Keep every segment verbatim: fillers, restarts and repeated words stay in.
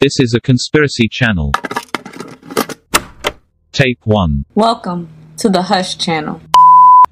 This is a conspiracy channel. Tape one. Welcome to the Hush channel.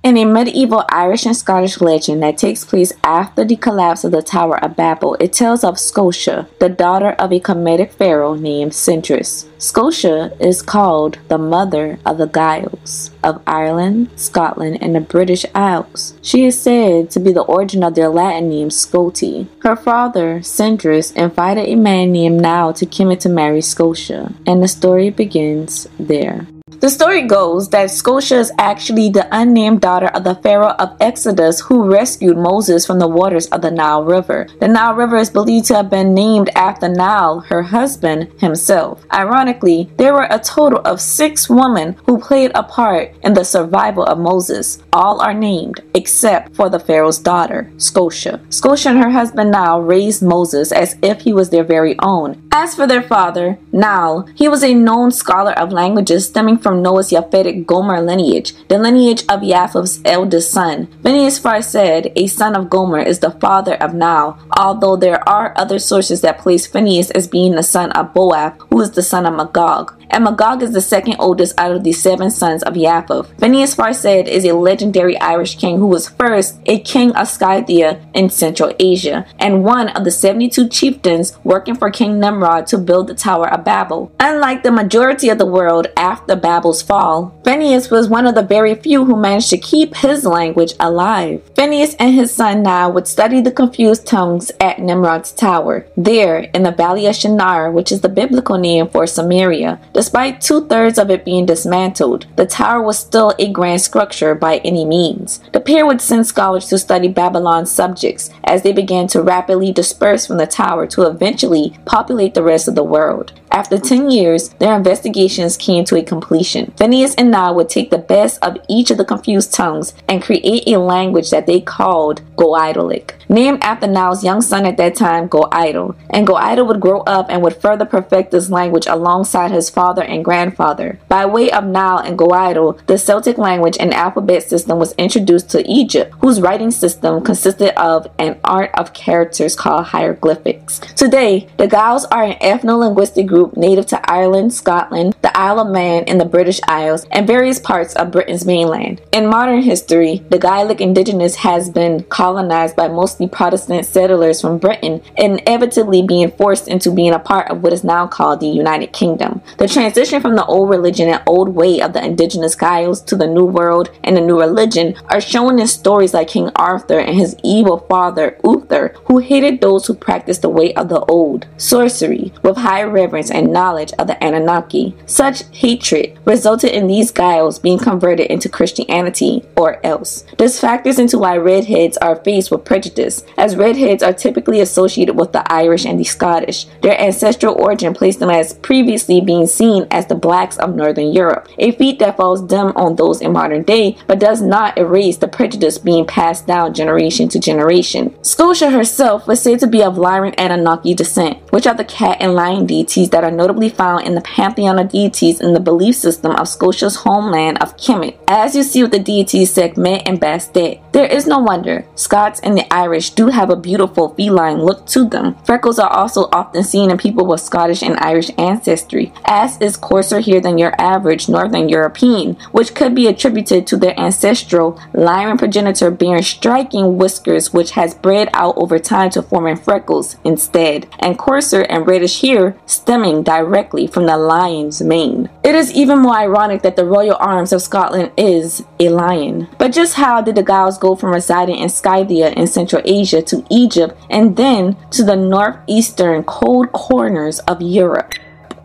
In a medieval Irish and Scottish legend that takes place after the collapse of the Tower of Babel, it tells of Scotia, the daughter of a comedic pharaoh named Centris. Scotia is called the mother of the Gaels of Ireland, Scotland, and the British Isles. She is said to be the origin of their Latin name Scoti. Her father, Centris, invited a man named Nao to Kemet to marry Scotia, and the story begins there. The story goes that Scotia is actually the unnamed daughter of the Pharaoh of Exodus who rescued Moses from the waters of the Nile River. The Nile River is believed to have been named after Nile, her husband, himself. Ironically, there were a total of six women who played a part in the survival of Moses. All are named, except for the Pharaoh's daughter, Scotia. Scotia and her husband Nile raised Moses as if he was their very own. As for their father, Nile, he was a known scholar of languages stemming from Noah's Japhetic Gomer lineage, the lineage of Japheth's eldest son. Fénius Farsaid, a son of Gomer, is the father of Nao, although there are other sources that place Phineas as being the son of Boab, who is the son of Magog. And Magog is the second oldest out of the seven sons of Japheth. Fénius Farsaid is a legendary Irish king who was first a king of Scythia in Central Asia, and one of the seventy-two chieftains working for King Nimrod to build the Tower of Babel. Unlike the majority of the world after Babel's fall, Phineas was one of the very few who managed to keep his language alive. Phineas and his son Nile would study the confused tongues at Nimrod's tower, there in the Valley of Shinar, which is the biblical name for Samaria. Despite two-thirds of it being dismantled, the tower was still a grand structure by any means. The pair would send scholars to study Babylon's subjects as they began to rapidly disperse from the tower to eventually populate the rest of the world. After ten years, their investigations came to a completion. Phineas and Nile would take the best of each of the confused tongues and create a language that they called Goídelic, named after Nile's young son at that time, Goídel. And Goídel would grow up and would further perfect this language alongside his father and grandfather. By way of Nile and Goídel, the Celtic language and alphabet system was introduced to Egypt, whose writing system consisted of an art of characters called hieroglyphics. Today, the Gaels are an ethno-linguistic group native to Ireland, Scotland, the Isle of Man, and the British Isles, and various parts of Britain's mainland. In modern history, the Gaelic indigenous has been colonized by most Protestant settlers from Britain, inevitably being forced into being a part of what is now called the United Kingdom. The transition from the old religion and old way of the indigenous Gaels to the new world and the new religion are shown in stories like King Arthur and his evil father Uther, who hated those who practiced the way of the old, sorcery, with high reverence and knowledge of the Anunnaki. Such hatred resulted in these Gaels being converted into Christianity or else. This factors into why redheads are faced with prejudice, as redheads are typically associated with the Irish and the Scottish. Their ancestral origin placed them as previously being seen as the blacks of Northern Europe, a feat that falls dim on those in modern day, but does not erase the prejudice being passed down generation to generation. Scotia herself was said to be of Lyran Anunnaki descent, which are the cat and lion deities that are notably found in the pantheon of deities in the belief system of Scotia's homeland of Kemet, as you see with the deities Sekhmet and Bastet. There is no wonder Scots and the Irish do have a beautiful feline look to them. Freckles are also often seen in people with Scottish and Irish ancestry, as is coarser hair than your average Northern European, which could be attributed to their ancestral Lyran progenitor bearing striking whiskers which has bred out over time to forming freckles instead, and coarser and reddish hair stemming directly from the lion's mane. It is even more ironic that the royal arms of Scotland is a lion. But just how did the Gaels go from residing in Scythia in Central Asia to Egypt and then to the northeastern cold corners of Europe?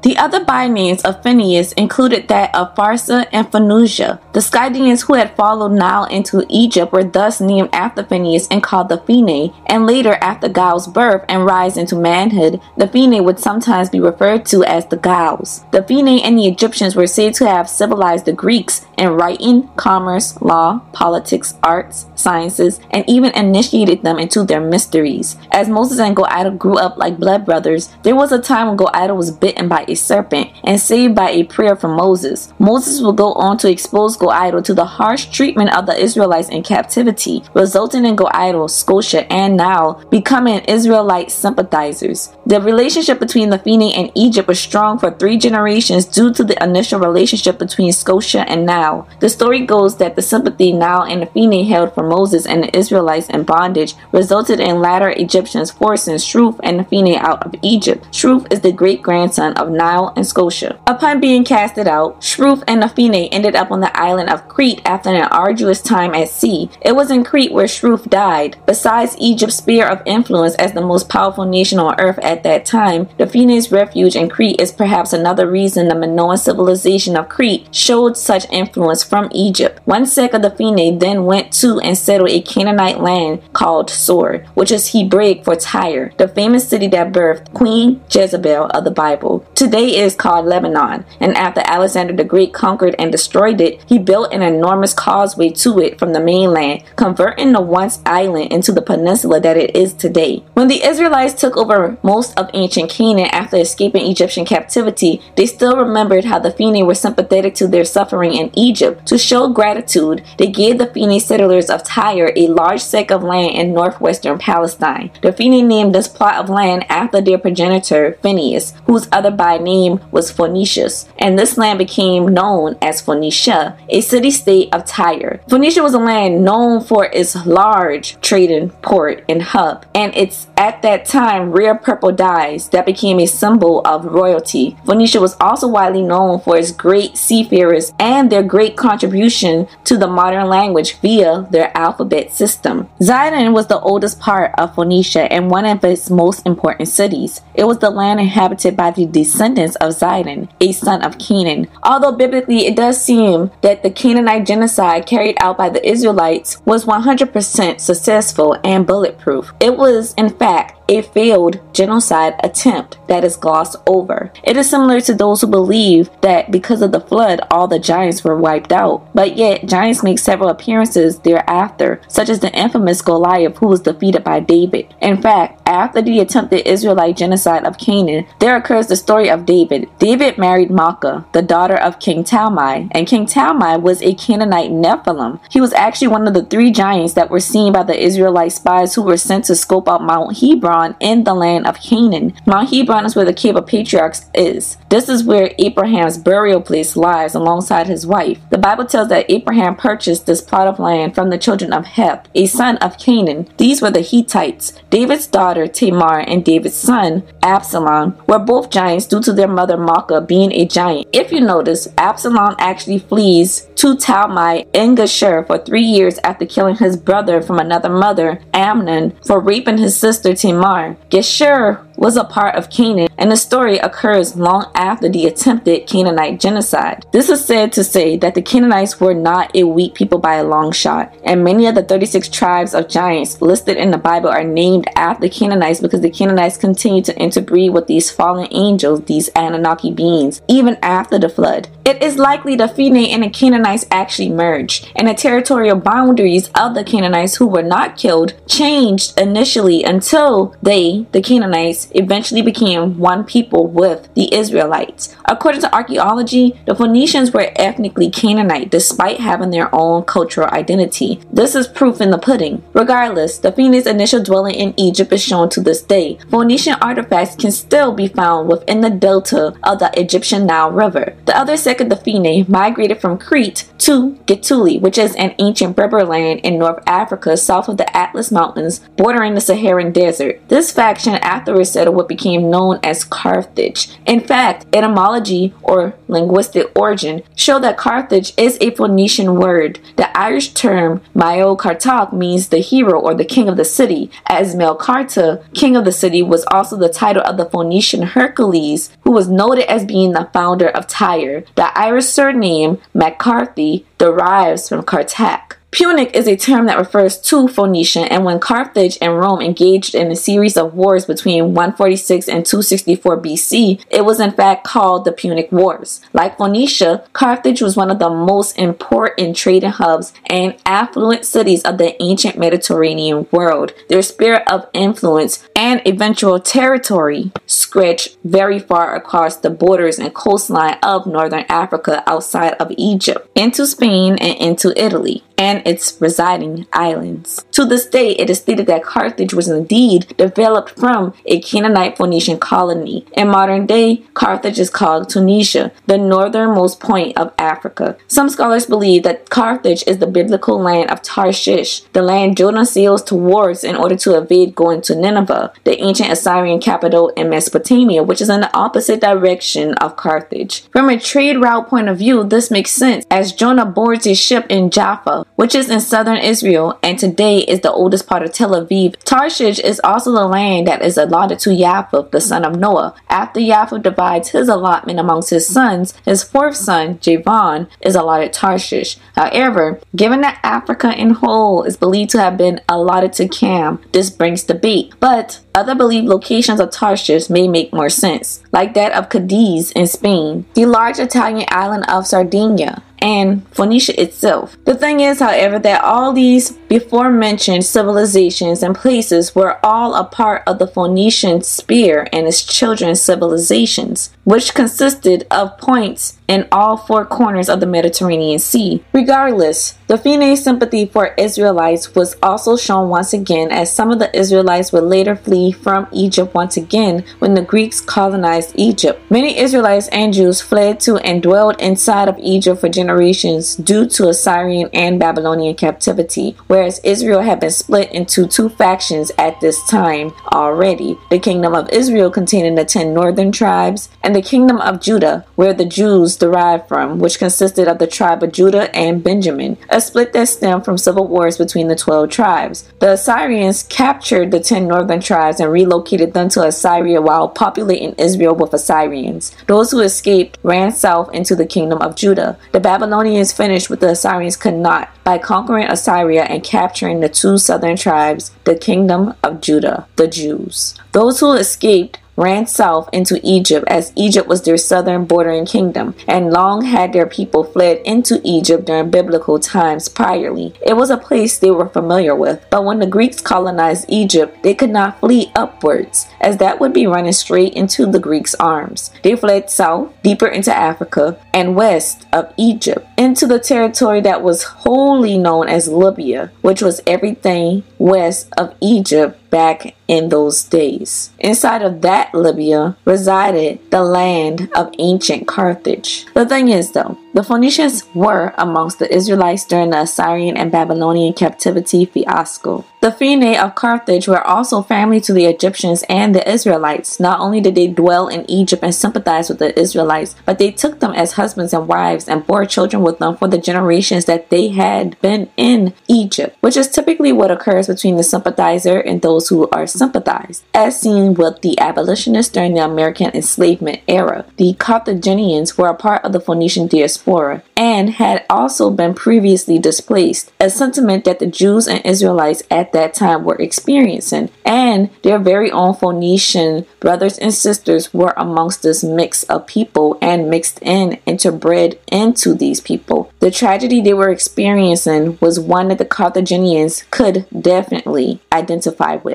The other bynames of Phineas included that of Farsa and Phoenicia. The Scythians who had followed Nile into Egypt were thus named after Phineas and called the Phine, and later after Gael's birth and rise into manhood, the Phine would sometimes be referred to as the Gaels. The Phine and the Egyptians were said to have civilized the Greeks in writing, commerce, law, politics, arts, sciences, and even initiated them into their mysteries. As Moses and Goídel grew up like blood brothers, there was a time when Goídel was bitten by a serpent and saved by a prayer from Moses. Moses will go on to expose Goídel to the harsh treatment of the Israelites in captivity, resulting in Goídel, Scotia, and Nao becoming Israelite sympathizers. The relationship between the Phine and Egypt was strong for three generations due to the initial relationship between Scotia and Nao. The story goes that the sympathy Nao and the Phine held for Moses and the Israelites in bondage resulted in latter Egyptians forcing Shroof and the Phine out of Egypt. Shroof is the great-grandson of Nile and Scotia. Upon being casted out, Shroof and the Phine ended up on the island of Crete after an arduous time at sea. It was in Crete where Shroof died. Besides Egypt's sphere of influence as the most powerful nation on earth at that time, the Phine's refuge in Crete is perhaps another reason the Minoan civilization of Crete showed such influence from Egypt. One sect of the Phine then went to and settled a Canaanite land called Sor, which is Hebraic for Tyre, the famous city that birthed Queen Jezebel of the Bible. Today it is called Lebanon, and after Alexander the Great conquered and destroyed it, he built an enormous causeway to it from the mainland, converting the once island into the peninsula that it is today. When the Israelites took over most of ancient Canaan after escaping Egyptian captivity, they still remembered how the Phine were sympathetic to their suffering in Egypt. To show gratitude, they gave the Phine settlers of Tyre a large sect of land in northwestern Palestine. The Phine named this plot of land after their progenitor, Fénius, whose other by name was Phoenicius, and this land became known as Phoenicia, a city-state of Tyre. Phoenicia was a land known for its large trading port and hub, and its at that time rare purple dyes that became a symbol of royalty. Phoenicia was also widely known for its great seafarers and their great contribution to the modern language via their alphabet system. Zidon was the oldest part of Phoenicia and one of its most important cities. It was the land inhabited by the descendants of Zidon, a son of Canaan. Although biblically it does seem that the Canaanite genocide carried out by the Israelites was one hundred percent successful and bulletproof, it was in fact a failed genocide attempt that is glossed over. It is similar to those who believe that because of the flood all the giants were wiped out, but yet giants make several appearances thereafter, such as the infamous Goliath who was defeated by David. In fact, after the attempted Israelite genocide of Canaan, there occurs the story of David. David married Maacah, the daughter of King Talmai, and King Talmai was a Canaanite Nephilim. He was actually one of the three giants that were seen by the Israelite spies who were sent to scope out Mount Hebron in the land of Canaan. Mount Hebron is where the Cave of Patriarchs is. This is where Abraham's burial place lies alongside his wife. The Bible tells that Abraham purchased this plot of land from the children of Heth, a son of Canaan. These were the Hittites. David's daughter Tamar and David's son Absalom were both giants due to their mother Maacah being a giant. If you notice, Absalom actually flees to Talmai in Geshur for three years after killing his brother from another mother, Amnon, for raping his sister Tamar. Geshur was a part of Canaan, and the story occurs long after the attempted Canaanite genocide. This is said to say that the Canaanites were not a weak people by a long shot, and many of the thirty-six tribes of giants listed in the Bible are named after Canaanites because the Canaanites continued to interbreed with these fallen angels, these Anunnaki beings, even after the flood. It is likely the Phine and the Canaanites actually merged, and the territorial boundaries of the Canaanites who were not killed changed initially until they, the Canaanites, eventually became one people with the Israelites. According to archaeology, the Phoenicians were ethnically Canaanite despite having their own cultural identity. This is proof in the pudding. Regardless, the Phoenicians' initial dwelling in Egypt is shown to this day. Phoenician artifacts can still be found within the delta of the Egyptian Nile River. The other sect of the Phine migrated from Crete to Getuli, which is an ancient Berber land in North Africa south of the Atlas Mountains bordering the Saharan Desert. This faction after its of what became known as Carthage. In fact, etymology or linguistic origin show that Carthage is a Phoenician word. The Irish term Mael Cartach means the hero or the king of the city, as Melkarta, king of the city, was also the title of the Phoenician Hercules, who was noted as being the founder of Tyre. The Irish surname MacCarthy derives from Cartach. Punic is a term that refers to Phoenicia, and when Carthage and Rome engaged in a series of wars between one forty-six and two sixty-four B C, it was in fact called the Punic Wars. Like Phoenicia, Carthage was one of the most important trading hubs and affluent cities of the ancient Mediterranean world. Their sphere of influence and eventual territory stretched very far across the borders and coastline of northern Africa outside of Egypt, into Spain and into Italy, and its residing islands. To this day, it is stated that Carthage was indeed developed from a Canaanite Phoenician colony. In modern day, Carthage is called Tunisia, the northernmost point of Africa. Some scholars believe that Carthage is the biblical land of Tarshish, the land Jonah sails towards in order to evade going to Nineveh, the ancient Assyrian capital in Mesopotamia, which is in the opposite direction of Carthage. From a trade route point of view, this makes sense, as Jonah boards his ship in Jaffa, which is in southern Israel and today is the oldest part of Tel Aviv. Tarshish is also the land that is allotted to Japheth, the son of Noah. After Japheth divides his allotment amongst his sons, his fourth son, Javan, is allotted Tarshish. However, given that Africa in whole is believed to have been allotted to Cam, this brings debate, but other believed locations of Tarshish may make more sense, like that of Cadiz in Spain, the large Italian island of Sardinia, and Phoenicia itself. The thing is, however, that all these before mentioned civilizations and places were all a part of the Phoenician sphere and its children's civilizations, which consisted of points in all four corners of the Mediterranean Sea. Regardless, the Phine sympathy for Israelites was also shown once again, as some of the Israelites would later flee from Egypt once again when the Greeks colonized Egypt. Many Israelites and Jews fled to and dwelled inside of Egypt for generations due to Assyrian and Babylonian captivity, whereas Israel had been split into two factions at this time already, the Kingdom of Israel containing the ten northern tribes, and the Kingdom of Judah, where the Jews derived from, which consisted of the tribe of Judah and Benjamin, a split that stemmed from civil wars between the twelve tribes. The Assyrians captured the ten northern tribes and relocated them to Assyria while populating Israel with Assyrians. Those who escaped ran south into the Kingdom of Judah. The Babylonians finished what the Assyrians could not by conquering Assyria and capturing the two southern tribes, the Kingdom of Judah, the Jews. Those who escaped ran south into Egypt, as Egypt was their southern bordering kingdom, and long had their people fled into Egypt during biblical times priorly. It was a place they were familiar with, but when the Greeks colonized Egypt, they could not flee upwards, as that would be running straight into the Greeks' arms. They fled south, deeper into Africa, and west of Egypt, into the territory that was wholly known as Libya, which was everything west of Egypt back in those days. Inside of that Libya resided the land of ancient Carthage. The thing is, though, the Phoenicians were amongst the Israelites during the Assyrian and Babylonian captivity fiasco. The Phine of Carthage were also family to the Egyptians and the Israelites. Not only did they dwell in Egypt and sympathize with the Israelites, but they took them as husbands and wives and bore children with them for the generations that they had been in Egypt, which is typically what occurs between the sympathizer and those who are sympathized, as seen with the abolitionists during the American enslavement era. The Carthaginians were a part of the Phoenician diaspora and had also been previously displaced, a sentiment that the Jews and Israelites at that time were experiencing, and their very own Phoenician brothers and sisters were amongst this mix of people and mixed in, interbred into these people. The tragedy they were experiencing was one that the Carthaginians could definitely identify with.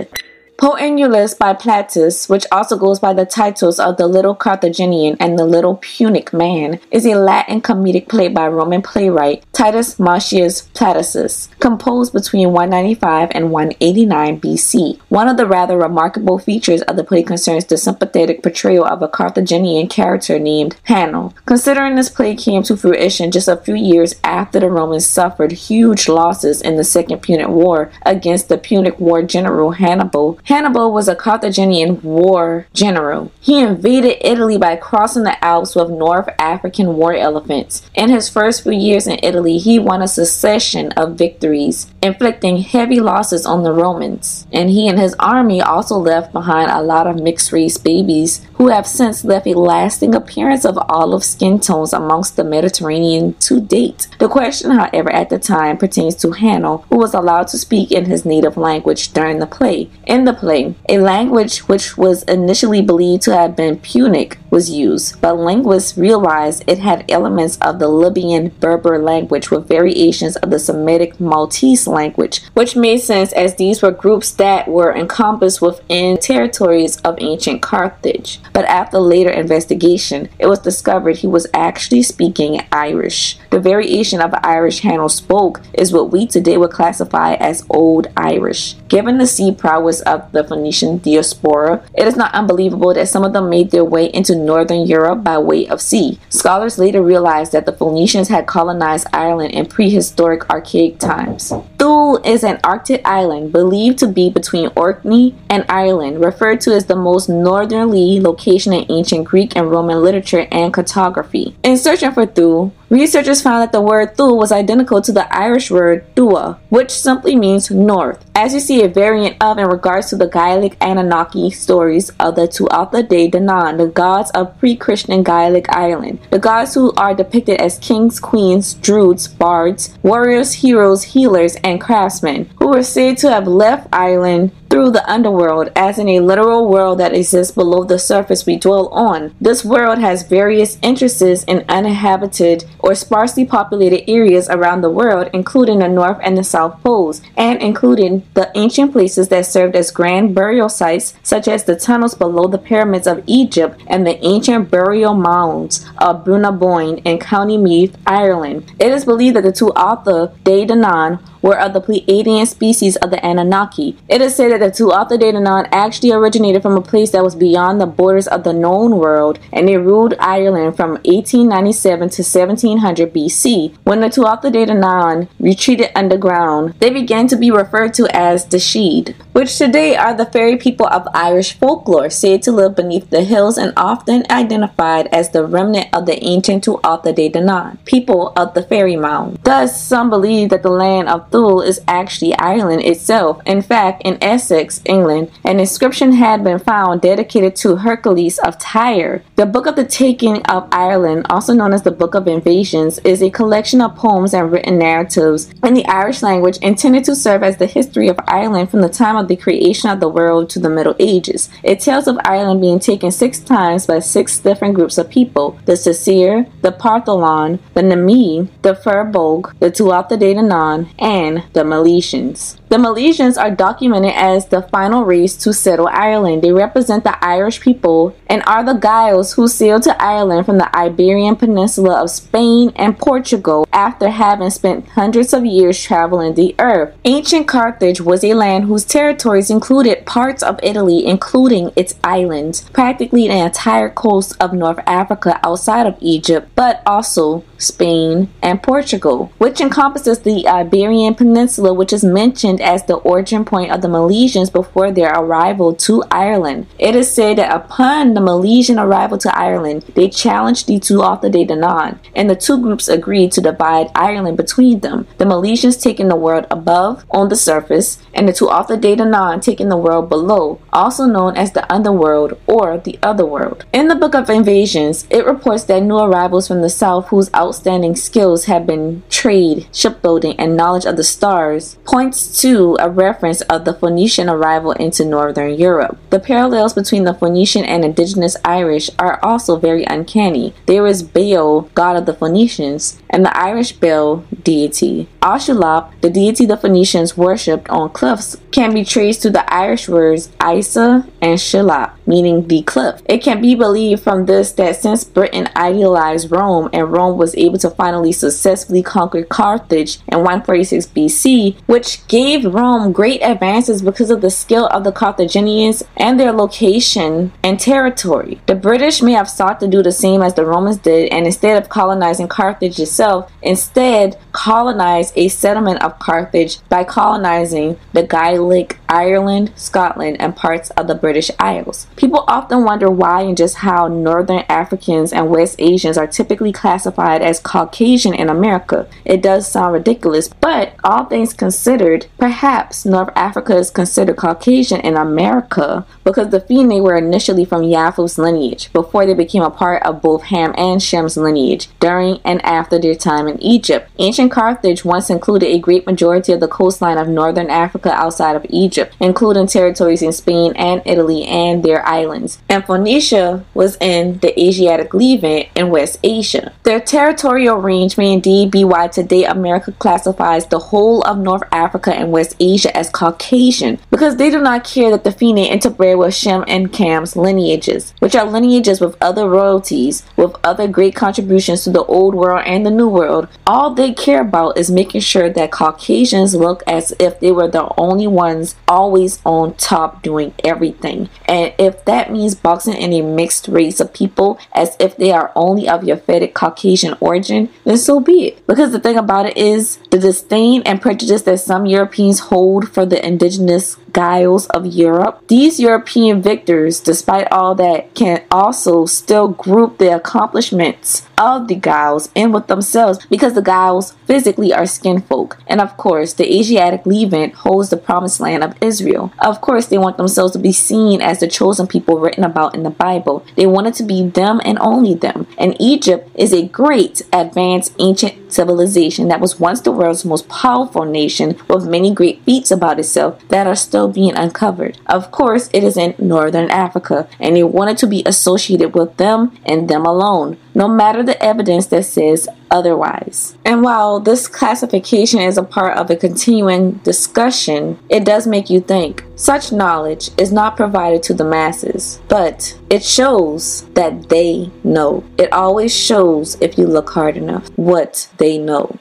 Poenulis by Plautus, which also goes by the titles of The Little Carthaginian and The Little Punic Man, is a Latin comedic play by Roman playwright Titus Marcius Plautus, composed between one ninety-five and one eighty-nine B C. One of the rather remarkable features of the play concerns the sympathetic portrayal of a Carthaginian character named Hannibal. Considering this play came to fruition just a few years after the Romans suffered huge losses in the Second Punic War against the Punic War general Hannibal, Hannibal was a Carthaginian war general. He invaded Italy by crossing the Alps with North African war elephants. In his first few years in Italy, he won a succession of victories, inflicting heavy losses on the Romans. And he and his army also left behind a lot of mixed-race babies who have since left a lasting appearance of olive skin tones amongst the Mediterranean to date. The question, however, at the time pertains to Hanno, who was allowed to speak in his native language during the play. In the play, a language which was initially believed to have been Punic was used, but linguists realized it had elements of the Libyan Berber language with variations of the Semitic Maltese language, which made sense as these were groups that were encompassed within territories of ancient Carthage. But after later investigation, it was discovered he was actually speaking Irish. The variation of Irish Hanno spoke is what we today would classify as Old Irish. Given the sea prowess of the Phoenician diaspora, it is not unbelievable that some of them made their way into northern Europe by way of sea. Scholars later realized that the Phoenicians had colonized Ireland in prehistoric archaic times. Niul is an Arctic island believed to be between Orkney and Ireland, referred to as the most northerly location in ancient Greek and Roman literature and cartography. In searching for Niul, researchers found that the word Niul was identical to the Irish word Dua, which simply means north, as you see a variant of in regards to the Gaelic Anunnaki stories of the Tuatha De Danann, the gods of pre-Christian Gaelic Ireland, the gods who are depicted as kings, queens, druids, bards, warriors, heroes, healers, and craftsmen, who were said to have left Ireland through the underworld, as in a literal world that exists below the surface we dwell on. This world has various interests in uninhabited or sparsely populated areas around the world, including the North and the South Poles, and including the ancient places that served as grand burial sites, such as the tunnels below the pyramids of Egypt and the ancient burial mounds of Brunaboyne in County Meath, Ireland. It is believed that the Tuatha De Danann were of the Pleiadian species of the Anunnaki. It is said that the Tuatha De Danann actually originated from a place that was beyond the borders of the known world, and they ruled Ireland from eighteen ninety-seven to seventeen hundred B C. When the Tuatha De Danann retreated underground, they began to be referred to as the Sheed, which today are the fairy people of Irish folklore, said to live beneath the hills and often identified as the remnant of the ancient Tuatha De Danann, people of the fairy mound. Thus, some believe that the land of Niul is actually Ireland itself. In fact, in Essex, England, an inscription had been found dedicated to Hercules of Tyre. The Book of the Taking of Ireland, also known as the Book of Invasions, is a collection of poems and written narratives in the Irish language intended to serve as the history of Ireland from the time of the creation of the world to the Middle Ages. It tells of Ireland being taken six times by six different groups of people: the Saesir, the Partholon, the Nemii, the Firbolg, the Tuatha De Danann, and and the Milesians. The Milesians are documented as the final race to settle Ireland. They represent the Irish people and are the Gaels who sailed to Ireland from the Iberian Peninsula of Spain and Portugal after having spent hundreds of years traveling the earth. Ancient Carthage was a land whose territories included parts of Italy, including its islands, practically the entire coast of North Africa outside of Egypt, but also Spain and Portugal, which encompasses the Iberian Peninsula, which is mentioned as the origin point of the Milesians before their arrival to Ireland. It is said that upon the Milesian arrival to Ireland, they challenged the Tuatha De Danann, and the two groups agreed to divide Ireland between them, the Milesians taking the world above on the surface, and the Tuatha De Danann taking the world below, also known as the underworld or the other world. In the Book of Invasions, it reports that new arrivals from the south whose outstanding skills have been trade, shipbuilding, and knowledge of the stars points to a reference of the Phoenician arrival into northern Europe. The parallels between the Phoenician and indigenous Irish are also very uncanny. There is Baal, god of the Phoenicians, and the Irish Baal deity. Ashulap, the deity the Phoenicians worshipped on cliffs, can be traced to the Irish words Isa and Shilap, meaning the cliff. It can be believed from this that since Britain idealized Rome and Rome was able to finally successfully conquer Carthage in one forty-six B C, which gave Rome great advances because of the skill of the Carthaginians and their location and territory. The British may have sought to do the same as the Romans did, and instead of colonizing Carthage itself, instead colonized a settlement of Carthage by colonizing the Gaelic Ireland, Scotland, and parts of the British Isles. People often wonder why and just how Northern Africans and West Asians are typically classified as Caucasian in America. It does sound ridiculous, but all things considered, perhaps North Africa is considered Caucasian in America because the Phine were initially from Japheth's lineage before they became a part of both Ham and Shem's lineage during and after their time in Egypt. Ancient Carthage once included a great majority of the coastline of northern Africa outside of Egypt, including territories in Spain and Italy and their islands, and Phoenicia was in the Asiatic Levant in West Asia. Their territorial range may indeed be why today America classifies the whole of North Africa and West Asia as Caucasian, because they do not care that the Phine interbred with Shem and Cam's lineages, which are lineages with other royalties, with other great contributions to the old world and the new world. All they care about is making sure that Caucasians look as if they were the only ones always on top doing everything. And if that means boxing in a mixed race of people as if they are only of your fetid Caucasian origin, then so be it. Because the thing about it is, the disdain and prejudice that some Europeans hold for the indigenous guiles of Europe, these European victors, despite all that, can also still group the accomplishments of the guiles in with themselves, because the guiles physically are skin folk, and of course the Asiatic Levant holds the promised land of Israel. Of course they want themselves to be seen as the chosen people written about in the Bible. They want it to be them and only them, and Egypt is a great advanced ancient civilization that was once the world's most powerful nation, with many great feats about itself that are still being uncovered. Of course, it is in northern Africa, and they wanted to be associated with them and them alone, no matter the evidence that says otherwise. And while this classification is a part of a continuing discussion, it does make you think. Such knowledge is not provided to the masses, but it shows that they know. It always shows, if you look hard enough, what they know.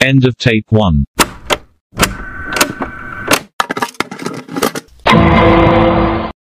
End of tape one.